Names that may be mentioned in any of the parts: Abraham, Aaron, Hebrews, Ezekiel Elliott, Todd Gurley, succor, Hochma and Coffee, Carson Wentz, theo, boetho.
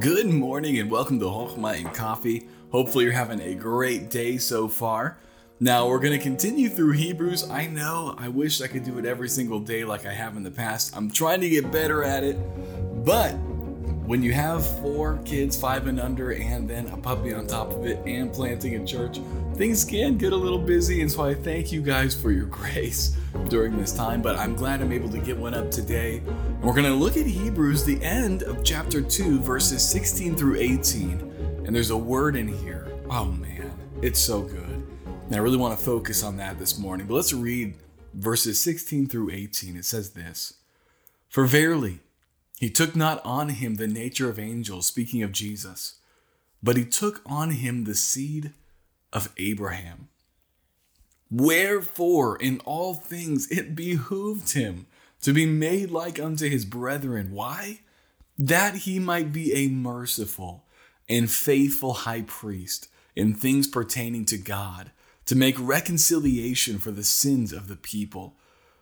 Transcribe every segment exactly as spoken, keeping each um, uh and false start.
Good morning and welcome to Hochma and Coffee. Hopefully you're having a great day so far. Now we're going to continue through Hebrews. I know, I wish I could do it every single day like I have in the past. I'm trying to get better at it. But when you have four kids, five and under, and then a puppy on top of it and planting a church, things can get a little busy. And so I thank you guys for your grace during this time. But I'm glad I'm able to get one up today. And we're going to look at Hebrews, the end of chapter two, verses sixteen through eighteen. And there's a word in here. Oh, man, it's so good. And I really want to focus on that this morning. But let's read verses sixteen through eighteen. It says this: For verily, he took not on him the nature of angels, speaking of Jesus, but he took on him the seed of Abraham. Wherefore, in all things it behooved him to be made like unto his brethren. Why? That he might be a merciful and faithful high priest in things pertaining to God, to make reconciliation for the sins of the people.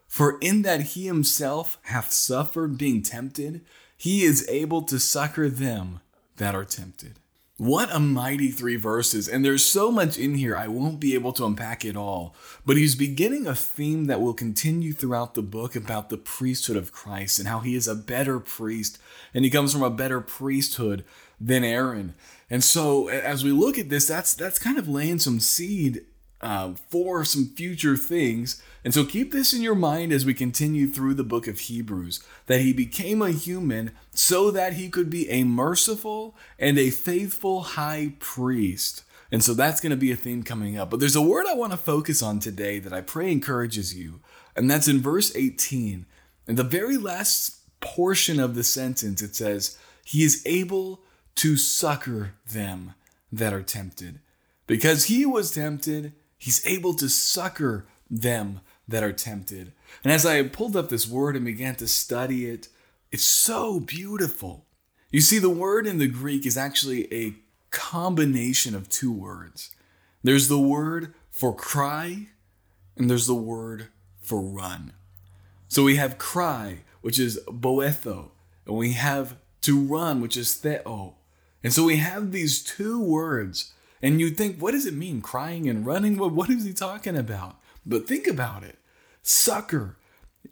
For in that he himself hath suffered being tempted, he is able to succor them that are tempted. What a mighty three verses. And there's so much in here, I won't be able to unpack it all. But he's beginning a theme that will continue throughout the book about the priesthood of Christ and how he is a better priest. And he comes from a better priesthood than Aaron. And so as we look at this, that's that's kind of laying some seed Uh, for some future things. And so keep this in your mind as we continue through the book of Hebrews, that he became a human so that he could be a merciful and a faithful high priest. And so that's going to be a theme coming up. But there's a word I want to focus on today that I pray encourages you. And that's in verse eighteen. In the very last portion of the sentence, it says, he is able to succor them that are tempted. Because he was tempted, he's able to succor them that are tempted. And as I pulled up this word and began to study it, it's so beautiful. You see, the word in the Greek is actually a combination of two words. There's the word for cry, and there's the word for run. So we have cry, which is boetho, and we have to run, which is theo. And so we have these two words. And you think, what does it mean, crying and running? Well, what is he talking about? But think about it. Succor.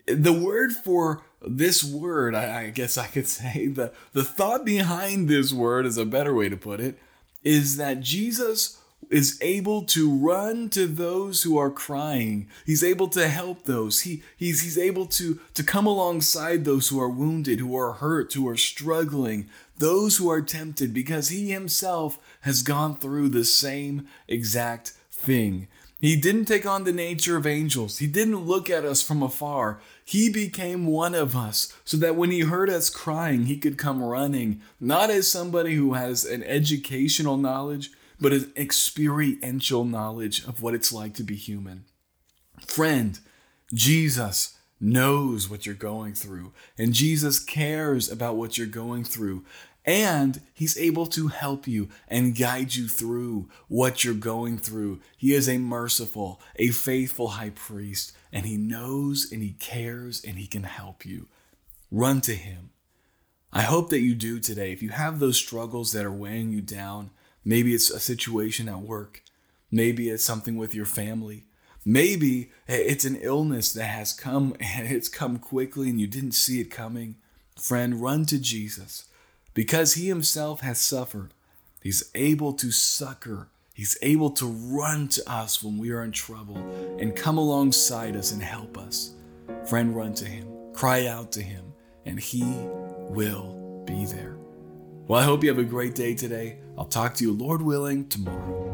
The word for this word, I, I guess I could say, the, the thought behind this word is a better way to put it, is that Jesus is able to run to those who are crying. He's able to help those. He, he's, he's able to, to come alongside those who are wounded, who are hurt, who are struggling, those who are tempted, because he himself has gone through the same exact thing. He didn't take on the nature of angels. He didn't look at us from afar. He became one of us so that when he heard us crying, he could come running, not as somebody who has an educational knowledge, but an experiential knowledge of what it's like to be human. Friend, Jesus knows what you're going through, and Jesus cares about what you're going through, and he's able to help you and guide you through what you're going through. He is a merciful, a faithful high priest, and he knows and he cares and he can help you. Run to him. I hope that you do today. If you have those struggles that are weighing you down, maybe it's a situation at work. Maybe it's something with your family. Maybe it's an illness that has come and it's come quickly and you didn't see it coming. Friend, run to Jesus, because he himself has suffered. He's able to succor. He's able to run to us when we are in trouble and come alongside us and help us. Friend, run to him. Cry out to him, and he will be there. Well, I hope you have a great day today. I'll talk to you, Lord willing, tomorrow.